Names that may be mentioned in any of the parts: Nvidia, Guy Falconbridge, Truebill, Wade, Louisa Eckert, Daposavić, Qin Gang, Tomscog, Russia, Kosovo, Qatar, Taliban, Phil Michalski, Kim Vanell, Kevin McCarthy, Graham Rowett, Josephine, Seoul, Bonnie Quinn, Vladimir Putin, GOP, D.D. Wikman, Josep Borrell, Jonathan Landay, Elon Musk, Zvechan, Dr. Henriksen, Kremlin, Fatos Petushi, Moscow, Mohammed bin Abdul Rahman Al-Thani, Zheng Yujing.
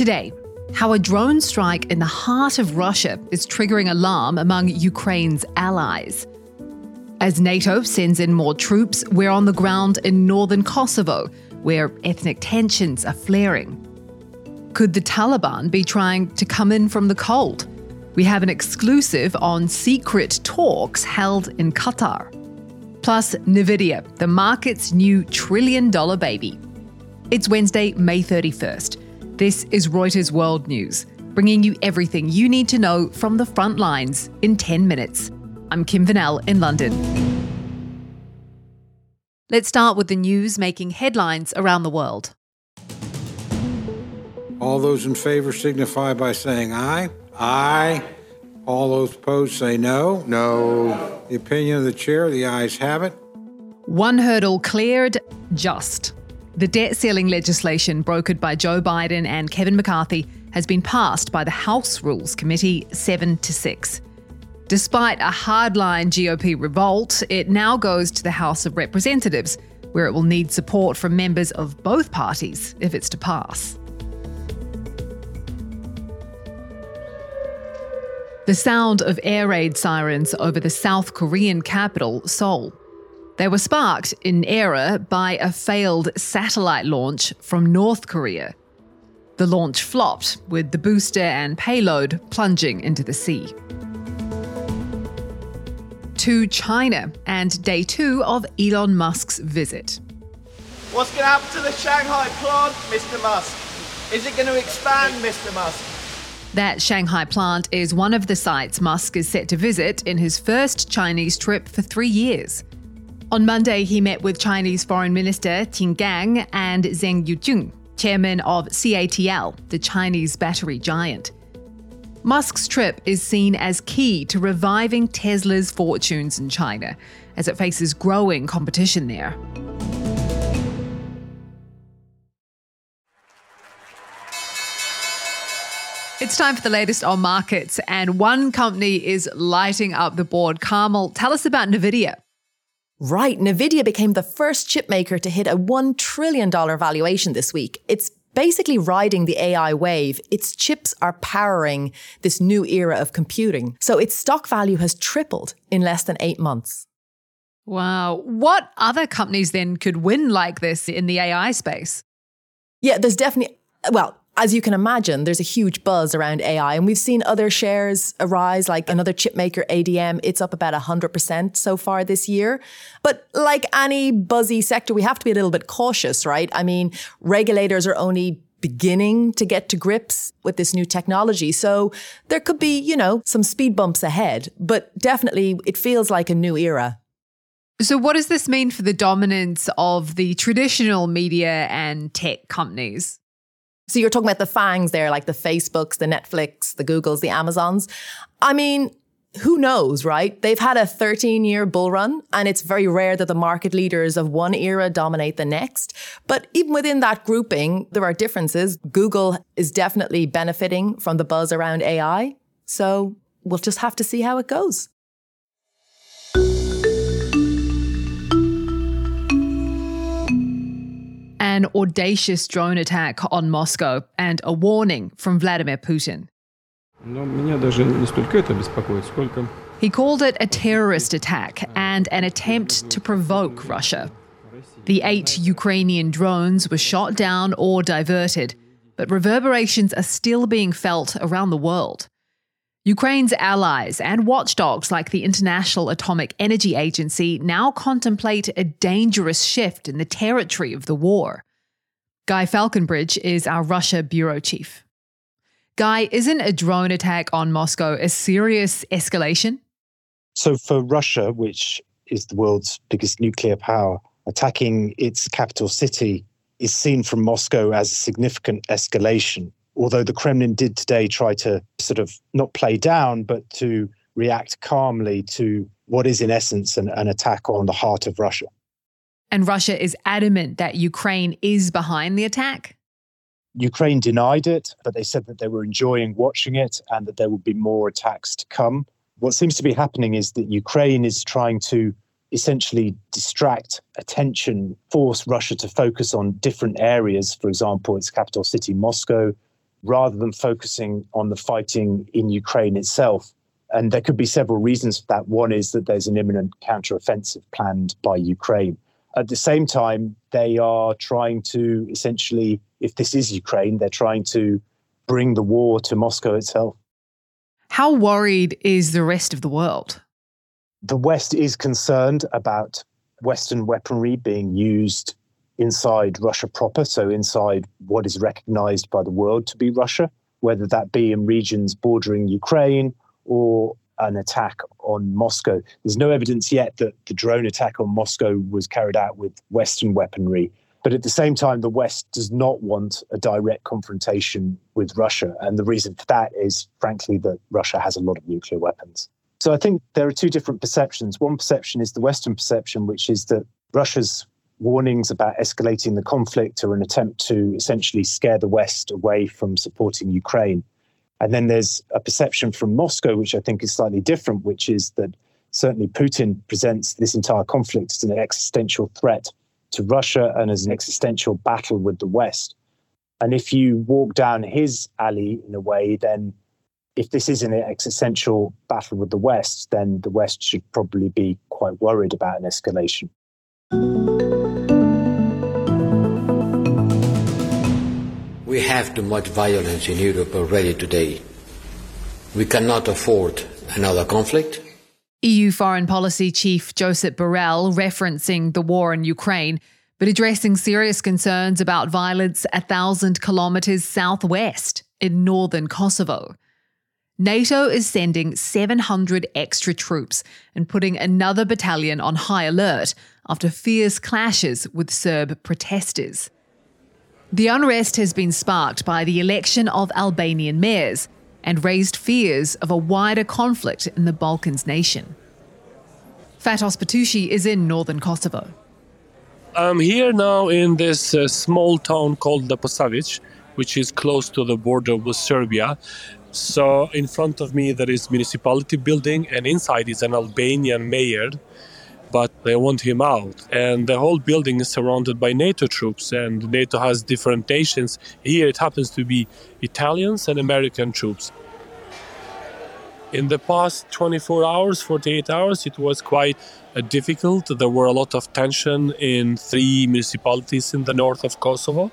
Today, how a drone strike in the heart of Russia is triggering alarm among Ukraine's allies. As NATO sends in more troops, we're on the ground in northern Kosovo, where ethnic tensions are flaring. Could the Taliban be trying to come in from the cold? We have an exclusive on secret talks held in Qatar. Plus, Nvidia, the market's new trillion-dollar baby. It's Wednesday, May 31st. This is Reuters World News, bringing you everything you need to know from the front lines in 10 minutes. I'm Kim Vanell in London. Let's start with the news making headlines around the world. All those in favor signify by saying aye. Aye. All those opposed say no. No. The opinion of the chair, the ayes have it. One hurdle cleared, just. The debt ceiling legislation brokered by Joe Biden and Kevin McCarthy has been passed by the House Rules Committee 7-6. Despite a hardline GOP revolt, it now goes to the House of Representatives, where it will need support from members of both parties if it's to pass. The sound of air raid sirens over the South Korean capital, Seoul. They were sparked in error by a failed satellite launch from North Korea. The launch flopped, with the booster and payload plunging into the sea. To China and day two of Elon Musk's visit. What's going to happen to the Shanghai plant, Mr. Musk? Is it going to expand, Mr. Musk? That Shanghai plant is one of the sites Musk is set to visit in his first Chinese trip for 3 years. On Monday, he met with Chinese Foreign Minister Qin Gang and Zheng Yujing, chairman of CATL, the Chinese battery giant. Musk's trip is seen as key to reviving Tesla's fortunes in China, as it faces growing competition there. It's time for the latest on markets, and one company is lighting up the board. Carmel, tell us about Nvidia. Right, Nvidia became the first chipmaker to hit a $1 trillion valuation this week. It's basically riding the AI wave. Its chips are powering this new era of computing. So its stock value has tripled in less than 8 months. Wow. What other companies then could win like this in the AI space? Yeah, there's definitely, as you can imagine, there's a huge buzz around AI, and we've seen other shares arise, like another chipmaker, ADM. It's up about 100% so far this year. But like any buzzy sector, we have to be a little bit cautious, right? I mean, regulators are only beginning to get to grips with this new technology. So there could be, some speed bumps ahead, but definitely it feels like a new era. So what does this mean for the dominance of the traditional media and tech companies? So you're talking about the FANGs there, like the Facebooks, the Netflix, the Googles, the Amazons. I mean, who knows, right? They've had a 13-year bull run, and it's very rare that the market leaders of one era dominate the next. But even within that grouping, there are differences. Google is definitely benefiting from the buzz around AI. So we'll just have to see how it goes. An audacious drone attack on Moscow and a warning from Vladimir Putin. He called it a terrorist attack and an attempt to provoke Russia. The 8 Ukrainian drones were shot down or diverted, but reverberations are still being felt around the world. Ukraine's allies and watchdogs like the International Atomic Energy Agency now contemplate a dangerous shift in the territory of the war. Guy Falconbridge is our Russia bureau chief. Guy, isn't a drone attack on Moscow a serious escalation? So for Russia, which is the world's biggest nuclear power, attacking its capital city is seen from Moscow as a significant escalation. Although the Kremlin did today try to sort of not play down, but to react calmly to what is in essence an attack on the heart of Russia. And Russia is adamant that Ukraine is behind the attack? Ukraine denied it, but they said that they were enjoying watching it and that there would be more attacks to come. What seems to be happening is that Ukraine is trying to essentially distract attention, force Russia to focus on different areas, for example, its capital city, Moscow, rather than focusing on the fighting in Ukraine itself. And there could be several reasons for that. One is that there's an imminent counteroffensive planned by Ukraine. At the same time, they are trying to essentially, if this is Ukraine, they're trying to bring the war to Moscow itself. How worried is the rest of the world? The West is concerned about Western weaponry being used inside Russia proper, so inside what is recognized by the world to be Russia, whether that be in regions bordering Ukraine or an attack on Moscow. There's no evidence yet that the drone attack on Moscow was carried out with Western weaponry. But at the same time, the West does not want a direct confrontation with Russia. And the reason for that is, frankly, that Russia has a lot of nuclear weapons. So I think there are two different perceptions. One perception is the Western perception, which is that Russia's warnings about escalating the conflict are an attempt to essentially scare the West away from supporting Ukraine. And then there's a perception from Moscow, which I think is slightly different, which is that certainly Putin presents this entire conflict as an existential threat to Russia and as an existential battle with the West. And if you walk down his alley in a way, then if this is an existential battle with the West, then the West should probably be quite worried about an escalation. We have too much violence in Europe already today. We cannot afford another conflict. EU Foreign Policy Chief Josep Borrell referencing the war in Ukraine, but addressing serious concerns about violence 1,000 kilometres southwest in northern Kosovo. NATO is sending 700 extra troops and putting another battalion on high alert after fierce clashes with Serb protesters. The unrest has been sparked by the election of Albanian mayors and raised fears of a wider conflict in the Balkans nation. Fatos Petushi is in northern Kosovo. I'm here now in this small town called Daposavić, which is close to the border with Serbia. So in front of me there is municipality building, and inside is an Albanian mayor, but they want him out. And the whole building is surrounded by NATO troops, and NATO has different nations. Here it happens to be Italians and American troops. In the past 24 hours, 48 hours, it was quite difficult. There were a lot of tension in three municipalities in the north of Kosovo.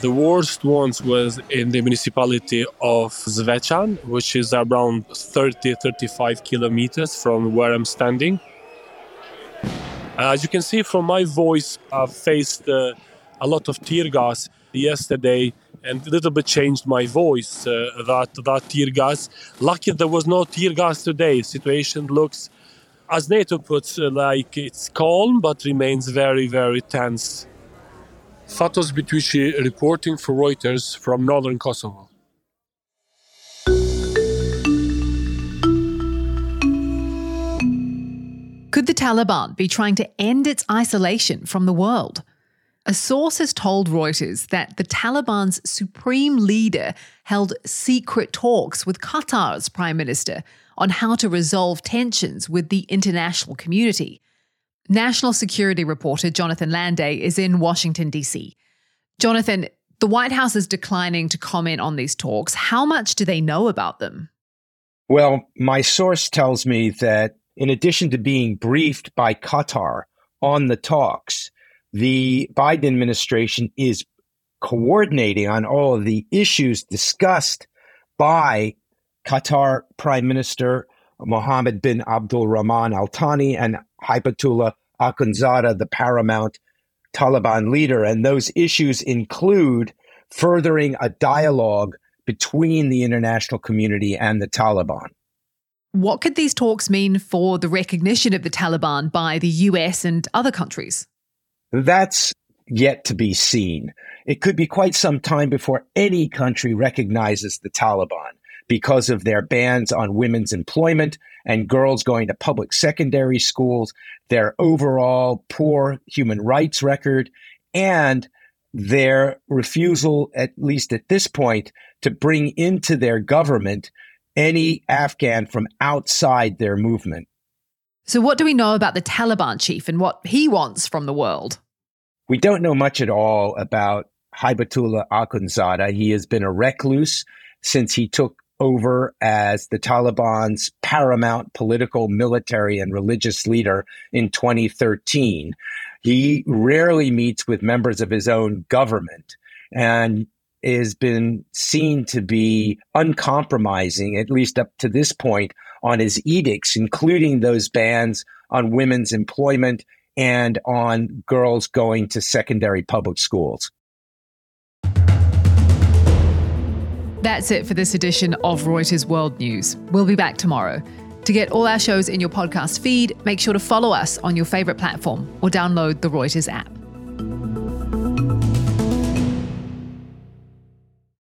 The worst ones was in the municipality of Zvechan, which is around 30-35 kilometers from where I'm standing. As you can see from my voice, I've faced a lot of tear gas yesterday and a little bit changed my voice, that tear gas. Lucky there was no tear gas today. Situation looks, as NATO puts, like it's calm, but remains very, very tense. Fatos Petushi reporting for Reuters from northern Kosovo. Could the Taliban be trying to end its isolation from the world? A source has told Reuters that the Taliban's supreme leader held secret talks with Qatar's prime minister on how to resolve tensions with the international community. National security reporter Jonathan Landay is in Washington, D.C. Jonathan, the White House is declining to comment on these talks. How much do they know about them? Well, my source tells me that in addition to being briefed by Qatar on the talks, the Biden administration is coordinating on all of the issues discussed by Qatar Prime Minister Mohammed bin Abdul Rahman Al-Thani and Haibatullah Akhundzada, the paramount Taliban leader. And those issues include furthering a dialogue between the international community and the Taliban. What could these talks mean for the recognition of the Taliban by the US and other countries? That's yet to be seen. It could be quite some time before any country recognizes the Taliban, because of their bans on women's employment and girls going to public secondary schools, their overall poor human rights record, and their refusal, at least at this point, to bring into their government any Afghan from outside their movement. So what do we know about the Taliban chief and what he wants from the world? We don't know much at all about Haibatullah Akhundzada. He has been a recluse since he took over as the Taliban's paramount political, military, and religious leader in 2013. He rarely meets with members of his own government and has been seen to be uncompromising, at least up to this point, on his edicts, including those bans on women's employment and on girls going to secondary public schools. That's it for this edition of Reuters World News. We'll be back tomorrow. To get all our shows in your podcast feed, make sure to follow us on your favorite platform or download the Reuters app.